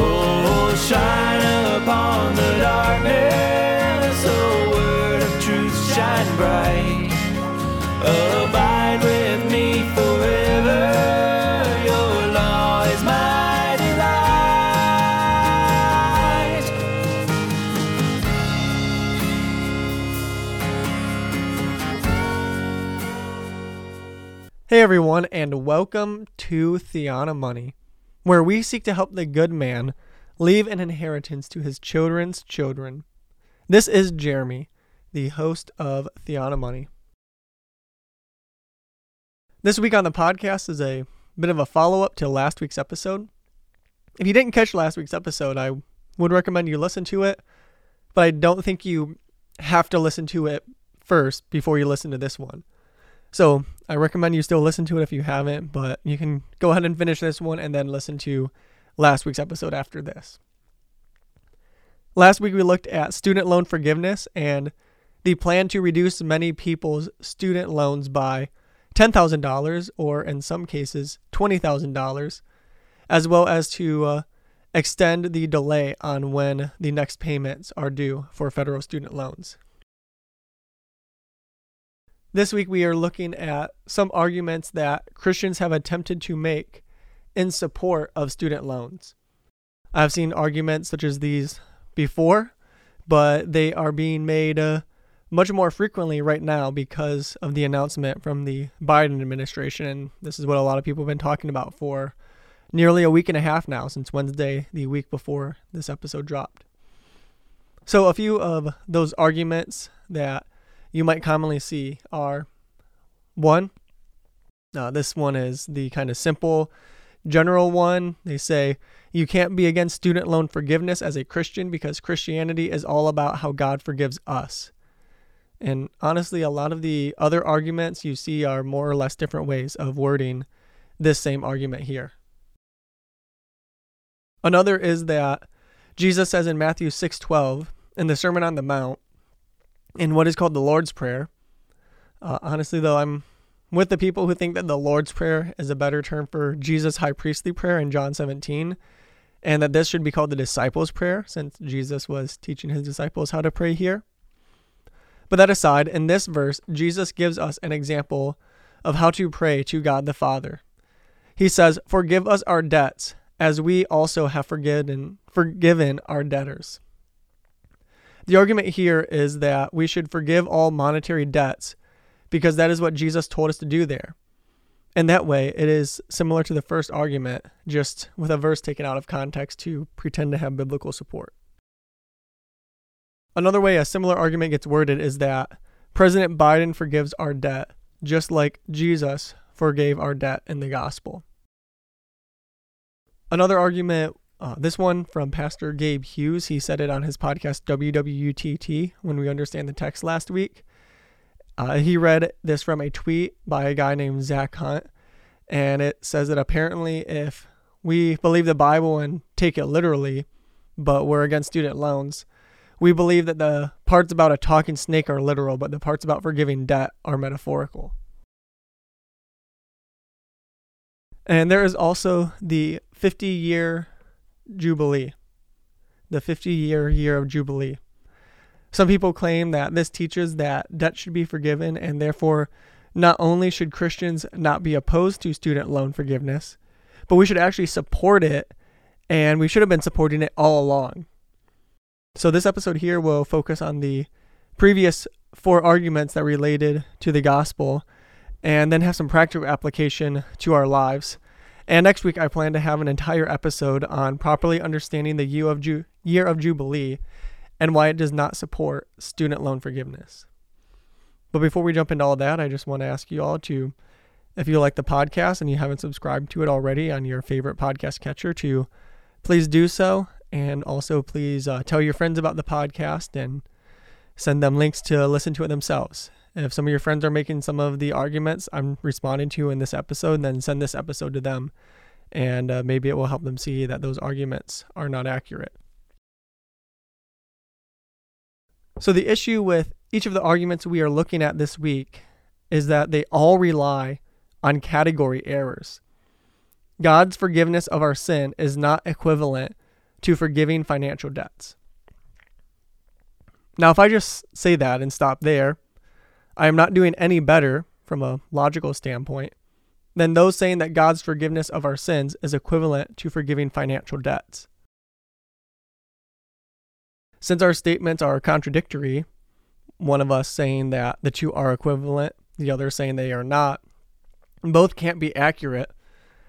Oh, shine upon the darkness, oh, word of truth, shine bright. Abide with me forever, your law is my delight. Hey everyone, and welcome to Theonomy, where we seek to help the good man leave an inheritance to his children's children. This is Jeremy, the host of Theonomy. This week on the podcast is a bit of a follow-up to last week's episode. If you didn't catch last week's episode, I would recommend you listen to it, but I don't think you have to listen to it first before you listen to this one. So I recommend you still listen to it if you haven't, but you can go ahead and finish this one and then listen to last week's episode after this. Last week we looked at student loan forgiveness and the plan to reduce many people's student loans by $10,000 or in some cases $20,000, as well as to extend the delay on when the next payments are due for federal student loans. This week we are looking at some arguments that Christians have attempted to make in support of student loans. I've seen arguments such as these before, but they are being made much more frequently right now because of the announcement from the Biden administration. This is what a lot of people have been talking about for nearly a week and a half now, since Wednesday, the week before this episode dropped. So a few of those arguments that you might commonly see are, one, this one is the kind of simple, general one. They say, you can't be against student loan forgiveness as a Christian because Christianity is all about how God forgives us. And honestly, a lot of the other arguments you see are more or less different ways of wording this same argument here. Another is that Jesus says in Matthew 6:12, in the Sermon on the Mount, in what is called the Lord's Prayer. Honestly, though, I'm with the people who think that the Lord's Prayer is a better term for Jesus' high priestly prayer in John 17, and that this should be called the disciples' prayer, since Jesus was teaching his disciples how to pray here. But that aside, in this verse, Jesus gives us an example of how to pray to God the Father. He says, "Forgive us our debts, as we also have forgiven our debtors." The argument here is that we should forgive all monetary debts because that is what Jesus told us to do there. And that way, it is similar to the first argument, just with a verse taken out of context to pretend to have biblical support. Another way a similar argument gets worded is that President Biden forgives our debt, just like Jesus forgave our debt in the gospel. Another argument, this one from Pastor Gabe Hughes. He said it on his podcast, WWUTT, When We Understand the Text, last week. He read this from a tweet by a guy named Zach Hunt, and it says that apparently if we believe the Bible and take it literally, but we're against student loans, we believe that the parts about a talking snake are literal, but the parts about forgiving debt are metaphorical. And there is also the 50-year Jubilee, the 50-year year of Jubilee. Some people claim that this teaches that debt should be forgiven, and therefore not only should Christians not be opposed to student loan forgiveness, but we should actually support it, and we should have been supporting it all along. So this episode here will focus on the previous four arguments that related to the gospel, and then have some practical application to our lives. And next week, I plan to have an entire episode on properly understanding the year of Jubilee and why it does not support student loan forgiveness. But before we jump into all that, I just want to ask you all to, if you like the podcast and you haven't subscribed to it already on your favorite podcast catcher, to please do so. And also please tell your friends about the podcast and send them links to listen to it themselves. If some of your friends are making some of the arguments I'm responding to in this episode, then send this episode to them, and maybe it will help them see that those arguments are not accurate. So the issue with each of the arguments we are looking at this week is that they all rely on category errors. God's forgiveness of our sin is not equivalent to forgiving financial debts. Now, if I just say that and stop there, I am not doing any better from a logical standpoint than those saying that God's forgiveness of our sins is equivalent to forgiving financial debts. Since our statements are contradictory, one of us saying that the two are equivalent, the other saying they are not, both can't be accurate,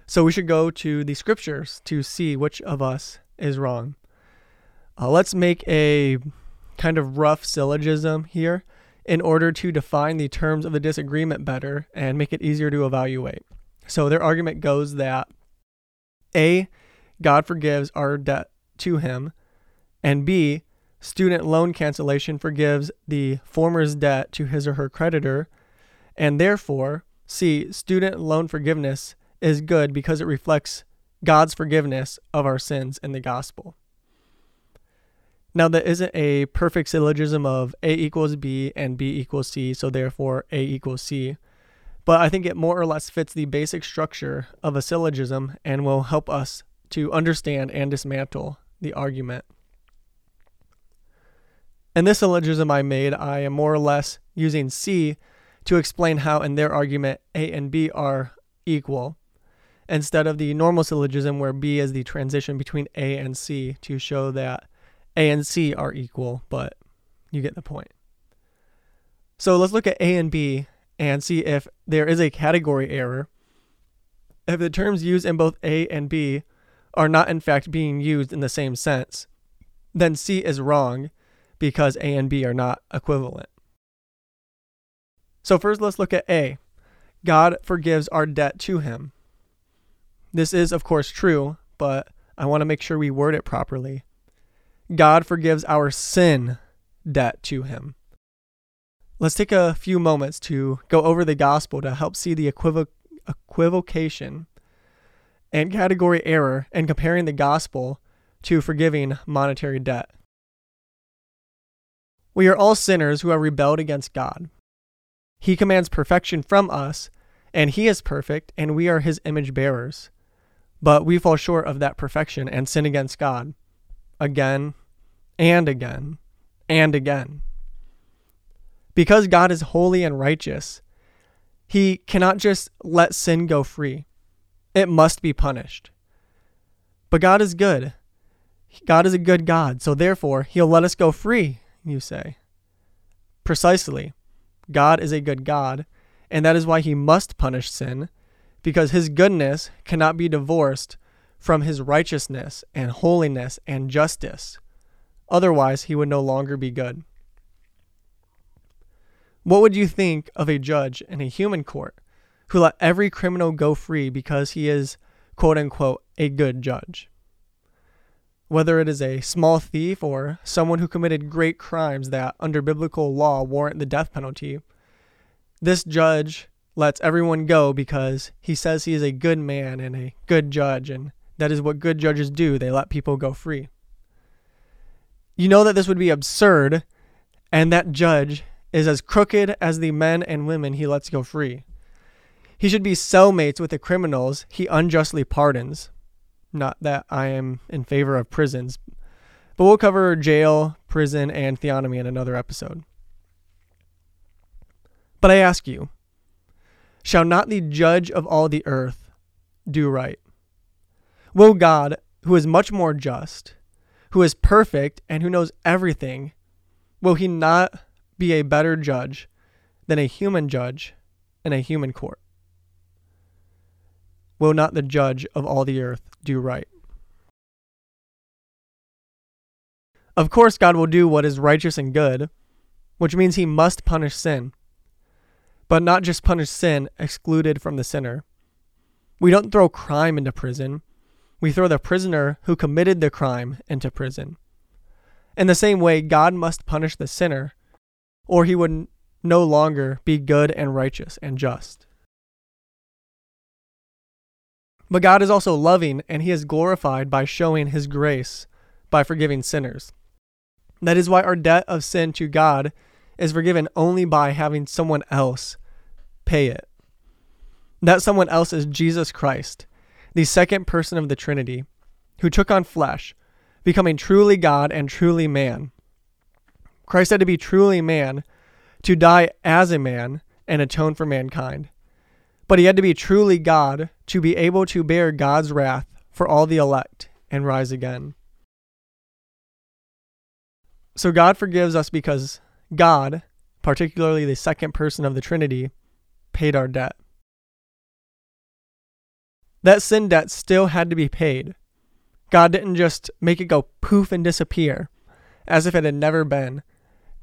so we should go to the scriptures to see which of us is wrong. Let's make a kind of rough syllogism here in order to define the terms of the disagreement better and make it easier to evaluate. So their argument goes that A, God forgives our debt to him, and B, student loan cancellation forgives the former's debt to his or her creditor, and therefore C, student loan forgiveness is good because it reflects God's forgiveness of our sins in the gospel. Now, there isn't a perfect syllogism of A equals B and B equals C, so therefore A equals C, but I think it more or less fits the basic structure of a syllogism and will help us to understand and dismantle the argument. In this syllogism I made, I am more or less using C to explain how in their argument A and B are equal, instead of the normal syllogism where B is the transition between A and C to show that A and C are equal, but you get the point. So let's look at A and B and see if there is a category error, if the terms used in both A and B are not in fact being used in the same sense, then C is wrong because A and B are not equivalent. So first let's look at A. God forgives our debt to him. This is, of course, true, but I want to make sure we word it properly. God forgives our sin debt to him. Let's take a few moments to go over the gospel to help see the equivocation and category error in comparing the gospel to forgiving monetary debt. We are all sinners who have rebelled against God. He commands perfection from us, and he is perfect, and we are his image bearers. But we fall short of that perfection and sin against God again and again and again. Because God is holy and righteous, he cannot just let sin go free. It must be punished. But God is good. God is a good God, so therefore he'll let us go free, you say. Precisely. God is a good God, and that is why he must punish sin, because his goodness cannot be divorced from his righteousness and holiness and justice. Otherwise, he would no longer be good. What would you think of a judge in a human court who let every criminal go free because he is, quote-unquote, a good judge? Whether it is a small thief or someone who committed great crimes that, under biblical law, warrant the death penalty, this judge lets everyone go because he says he is a good man and a good judge, and that is what good judges do. They let people go free. You know that this would be absurd, and that judge is as crooked as the men and women he lets go free. He should be cellmates with the criminals he unjustly pardons. Not that I am in favor of prisons, but we'll cover jail, prison, and theonomy in another episode. But I ask you, shall not the judge of all the earth do right? Will God, who is much more just, who is perfect, and who knows everything, will he not be a better judge than a human judge in a human court? Will not the judge of all the earth do right? Of course, God will do what is righteous and good, which means he must punish sin, but not just punish sin excluded from the sinner. We don't throw crime into prison. We throw the prisoner who committed the crime into prison. In the same way, God must punish the sinner, or he would no longer be good and righteous and just. But God is also loving, and he is glorified by showing his grace by forgiving sinners. That is why our debt of sin to God is forgiven only by having someone else pay it. That someone else is Jesus Christ, the second person of the Trinity, who took on flesh, becoming truly God and truly man. Christ had to be truly man to die as a man and atone for mankind. But he had to be truly God to be able to bear God's wrath for all the elect and rise again. So God forgives us because God, particularly the second person of the Trinity, paid our debt. That sin debt still had to be paid. God didn't just make it go poof and disappear, as if it had never been.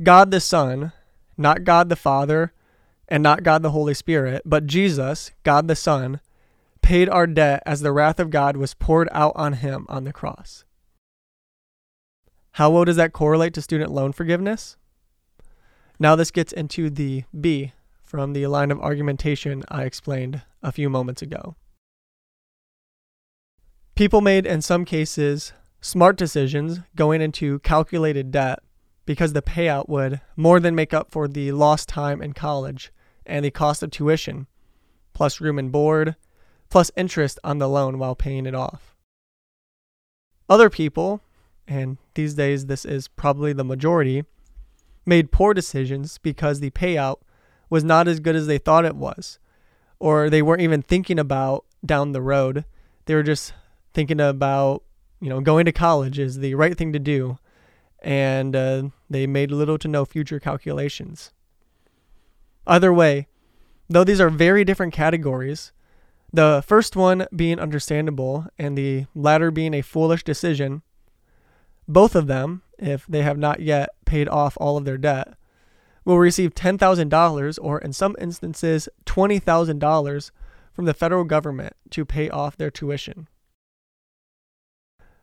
God the Son, not God the Father, and not God the Holy Spirit, but Jesus, God the Son, paid our debt as the wrath of God was poured out on him on the cross. How well does that correlate to student loan forgiveness? Now this gets into the B from the line of argumentation I explained a few moments ago. People made, in some cases, smart decisions going into calculated debt because the payout would more than make up for the lost time in college and the cost of tuition, plus room and board, plus interest on the loan while paying it off. Other people, and these days this is probably the majority, made poor decisions because the payout was not as good as they thought it was, or they weren't even thinking about down the road. They were just thinking about, going to college is the right thing to do, and they made little to no future calculations. Either way, though these are very different categories, the first one being understandable and the latter being a foolish decision, both of them, if they have not yet paid off all of their debt, will receive $10,000 or in some instances $20,000 from the federal government to pay off their tuition.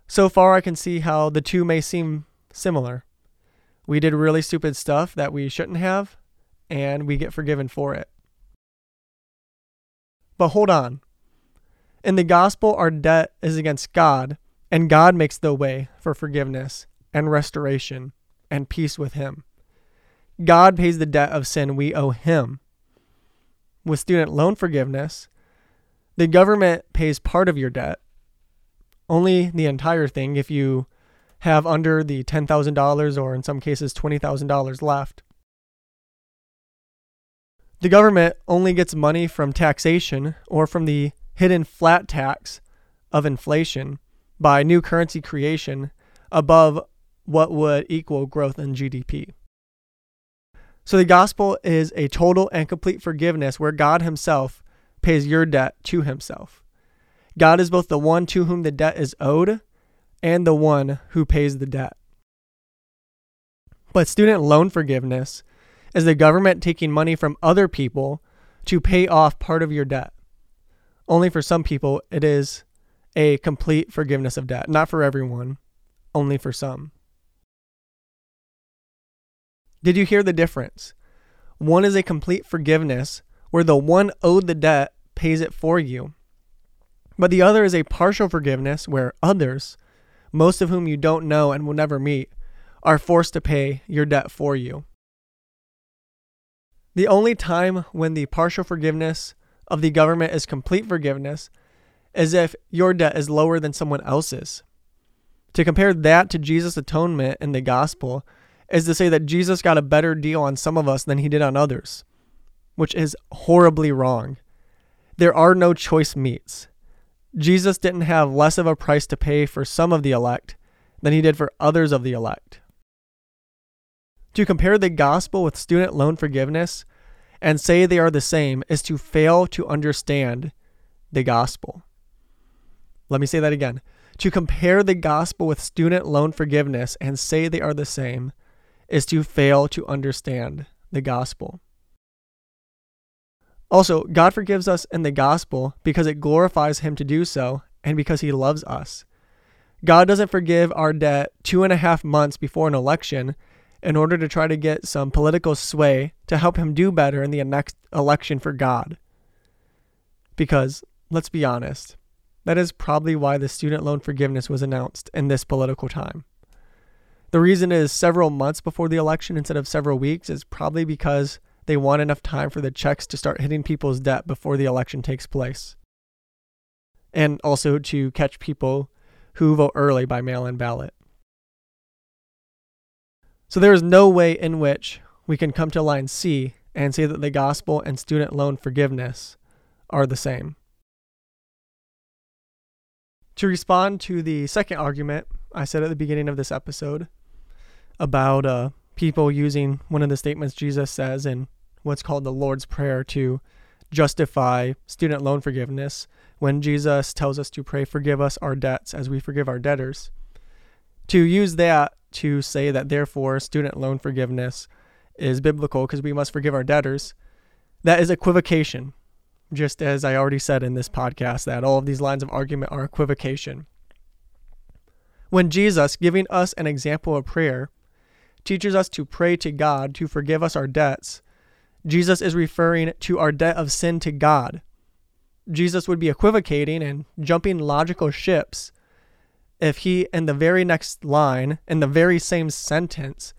So far, I can see how the two may seem similar. We did really stupid stuff that we shouldn't have, and we get forgiven for it. But hold on. In the gospel, our debt is against God, and God makes the way for forgiveness and restoration and peace with him. God pays the debt of sin we owe him. With student loan forgiveness, the government pays part of your debt, only the entire thing if you have under the $10,000 or in some cases $20,000 left. The government only gets money from taxation or from the hidden flat tax of inflation by new currency creation above what would equal growth in GDP. So the gospel is a total and complete forgiveness where God himself pays your debt to himself. God is both the one to whom the debt is owed and the one who pays the debt. But student loan forgiveness is the government taking money from other people to pay off part of your debt. Only for some people, it is a complete forgiveness of debt. Not for everyone, only for some. Did you hear the difference? One is a complete forgiveness where the one owed the debt pays it for you. But the other is a partial forgiveness where others, most of whom you don't know and will never meet, are forced to pay your debt for you. The only time when the partial forgiveness of the government is complete forgiveness is if your debt is lower than someone else's. To compare that to Jesus' atonement in the gospel is to say that Jesus got a better deal on some of us than he did on others, which is horribly wrong. There are no choice meats. Jesus didn't have less of a price to pay for some of the elect than he did for others of the elect. To compare the gospel with student loan forgiveness and say they are the same is to fail to understand the gospel. Let me say that again. To compare the gospel with student loan forgiveness and say they are the same is to fail to understand the gospel. Also, God forgives us in the gospel because it glorifies him to do so and because he loves us. God doesn't forgive our debt 2.5 months before an election in order to try to get some political sway to help him do better in the next election for God. Because, let's be honest, that is probably why the student loan forgiveness was announced in this political time. The reason it is several months before the election instead of several weeks is probably because they want enough time for the checks to start hitting people's debt before the election takes place. And also to catch people who vote early by mail-in ballot. So there is no way in which we can come to line C and say that the gospel and student loan forgiveness are the same. To respond to the second argument I said at the beginning of this episode about people using one of the statements Jesus says in what's called the Lord's Prayer to justify student loan forgiveness, when Jesus tells us to pray, "Forgive us our debts as we forgive our debtors," to use that to say that therefore student loan forgiveness is biblical because we must forgive our debtors, that is equivocation. Just as I already said in this podcast, that all of these lines of argument are equivocation. When Jesus, giving us an example of prayer, teaches us to pray to God to forgive us our debts, Jesus is referring to our debt of sin to God. Jesus would be equivocating and jumping logical ships if he, in the very next line, in the very same sentence,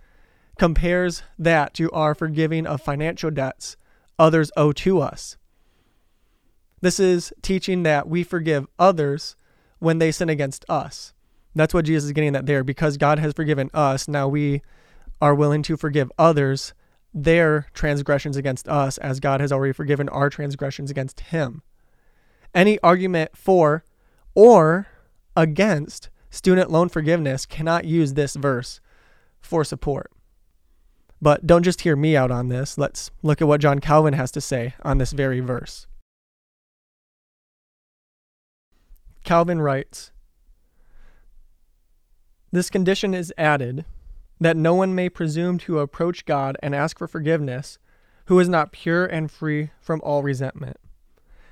compares that to our forgiving of financial debts others owe to us. This is teaching that we forgive others when they sin against us. That's what Jesus is getting at there. Because God has forgiven us, now we are willing to forgive others their transgressions against us, as God has already forgiven our transgressions against him. Any argument for or against student loan forgiveness cannot use this verse for support. But don't just hear me out on this. Let's look at what John Calvin has to say on this very verse. Calvin writes, "This condition is added, that no one may presume to approach God and ask for forgiveness, who is not pure and free from all resentment.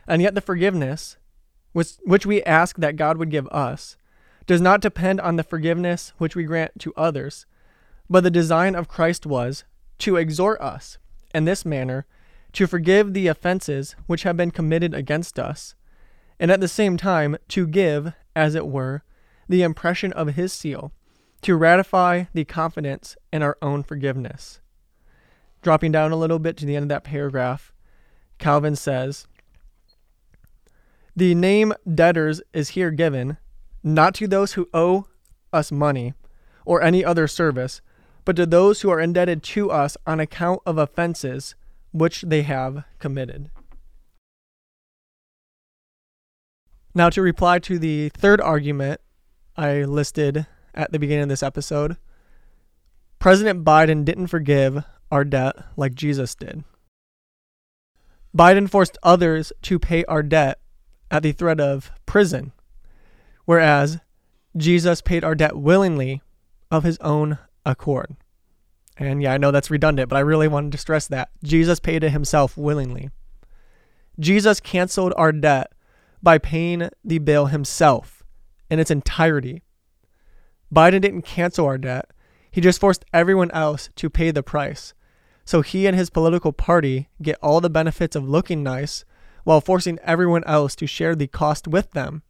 And yet the forgiveness, which we ask that God would give us, does not depend on the forgiveness which we grant to others, but the design of Christ was to exhort us, in this manner, to forgive the offenses which have been committed against us, and at the same time to give, as it were, the impression of his seal, to ratify the confidence in our own forgiveness." Dropping down a little bit to the end of that paragraph, Calvin says, "The name debtors is here given, not to those who owe us money or any other service, but to those who are indebted to us on account of offenses which they have committed." Now, to reply to the third argument I listed at the beginning of this episode, President Biden didn't forgive our debt like Jesus did. Biden forced others to pay our debt at the threat of prison, whereas Jesus paid our debt willingly of his own accord. And yeah, I know that's redundant, but I really wanted to stress that. Jesus paid it himself willingly. Jesus canceled our debt by paying the bill himself in its entirety. Biden didn't cancel our debt. He just forced everyone else to pay the price. So he and his political party get all the benefits of looking nice while forcing everyone else to share the cost with them.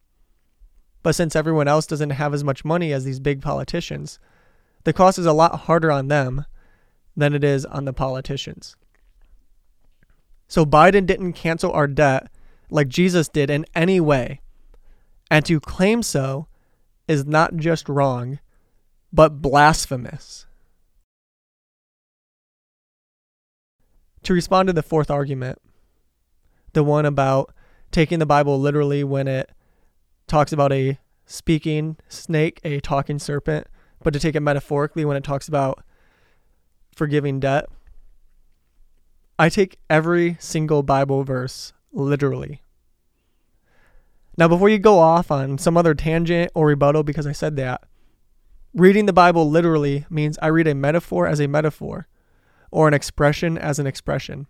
But since everyone else doesn't have as much money as these big politicians, the cost is a lot harder on them than it is on the politicians. So Biden didn't cancel our debt like Jesus did in any way. And to claim so is not just wrong, but blasphemous. To respond to the fourth argument, the one about taking the Bible literally when it talks about a speaking snake, a talking serpent, but to take it metaphorically when it talks about forgiving debt, I take every single Bible verse literally. Now, before you go off on some other tangent or rebuttal because I said that, reading the Bible literally means I read a metaphor as a metaphor, or an expression as an expression.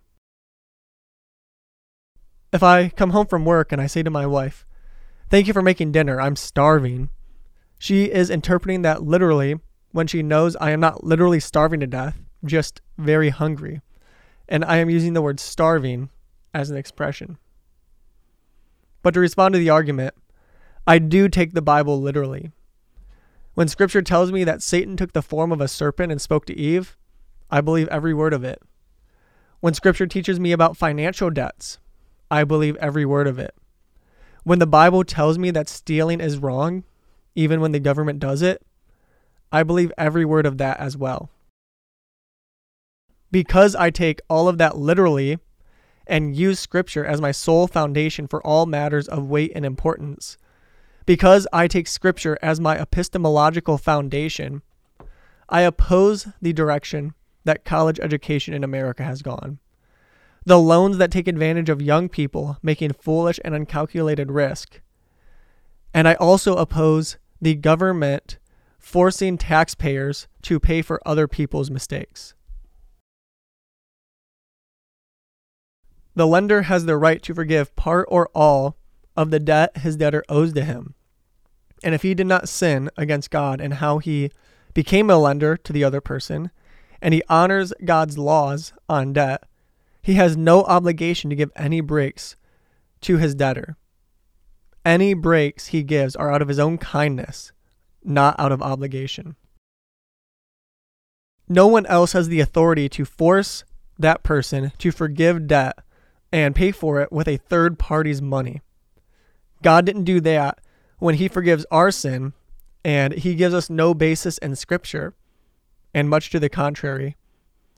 If I come home from work and I say to my wife, "Thank you for making dinner, I'm starving," she is interpreting that literally when she knows I am not literally starving to death, just very hungry. And I am using the word starving as an expression. But to respond to the argument, I do take the Bible literally. When Scripture tells me that Satan took the form of a serpent and spoke to Eve, I believe every word of it. When Scripture teaches me about financial debts, I believe every word of it. When the Bible tells me that stealing is wrong, even when the government does it, I believe every word of that as well. because I take all of that literally and use Scripture as my sole foundation for all matters of weight and importance, because I take Scripture as my epistemological foundation, I oppose the direction that college education in America has gone. The loans that take advantage of young people making foolish and uncalculated risk. And I also oppose the government forcing taxpayers to pay for other people's mistakes. The lender has the right to forgive part or all of the debt his debtor owes to him. And if he did not sin against God in how he became a lender to the other person, and he honors God's laws on debt, he has no obligation to give any breaks to his debtor. Any breaks he gives are out of his own kindness, not out of obligation. No one else has the authority to force that person to forgive debt and pay for it with a third party's money. God didn't do that when he forgives our sin, and he gives us no basis in Scripture, and much to the contrary,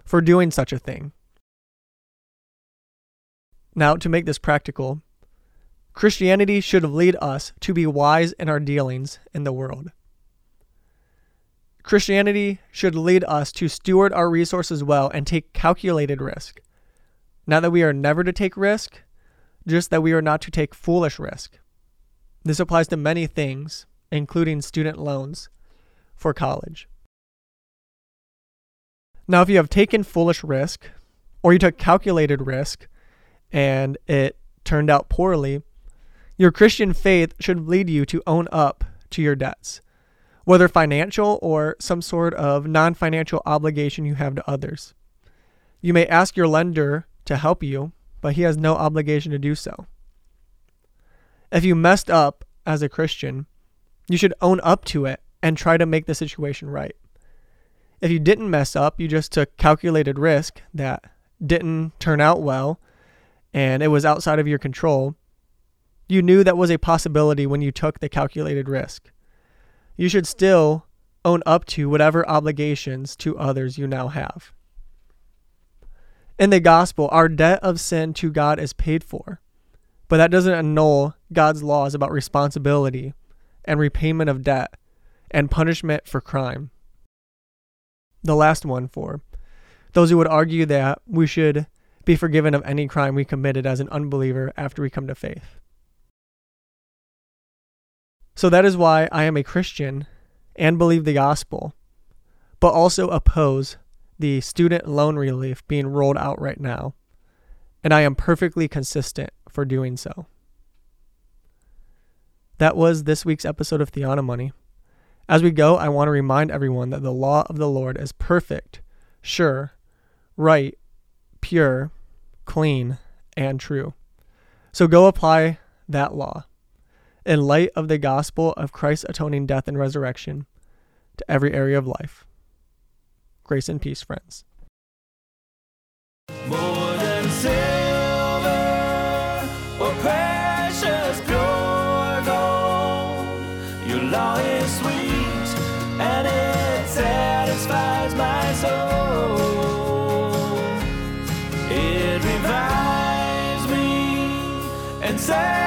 for doing such a thing. Now, to make this practical, Christianity should lead us to be wise in our dealings in the world. Christianity should lead us to steward our resources well and take calculated risk. Not that we are never to take risk, just that we are not to take foolish risk. This applies to many things, including student loans for college. Now, if you have taken foolish risk, or you took calculated risk, and it turned out poorly, your Christian faith should lead you to own up to your debts, whether financial or some sort of non-financial obligation you have to others. You may ask your lender to help you, but he has no obligation to do so. If you messed up as a Christian, you should own up to it and try to make the situation right. If you didn't mess up, you just took calculated risk that didn't turn out well, and it was outside of your control, you knew that was a possibility when you took the calculated risk. You should still own up to whatever obligations to others you now have. In the gospel, our debt of sin to God is paid for, but that doesn't annul God's laws about responsibility and repayment of debt and punishment for crime. The last one for those who would argue that we should be forgiven of any crime we committed as an unbeliever after we come to faith. So that is why I am a Christian and believe the gospel, but also oppose the student loan relief being rolled out right now, and I am perfectly consistent for doing so. That was this week's episode of Theonomy. As we go, I want to remind everyone that the law of the Lord is perfect, sure, right, pure, clean, and true. So go apply that law, in light of the gospel of Christ's atoning death and resurrection, to every area of life. Grace and peace, friends. More than silver or precious pure gold, your law is sweet and it satisfies my soul. It revives me and says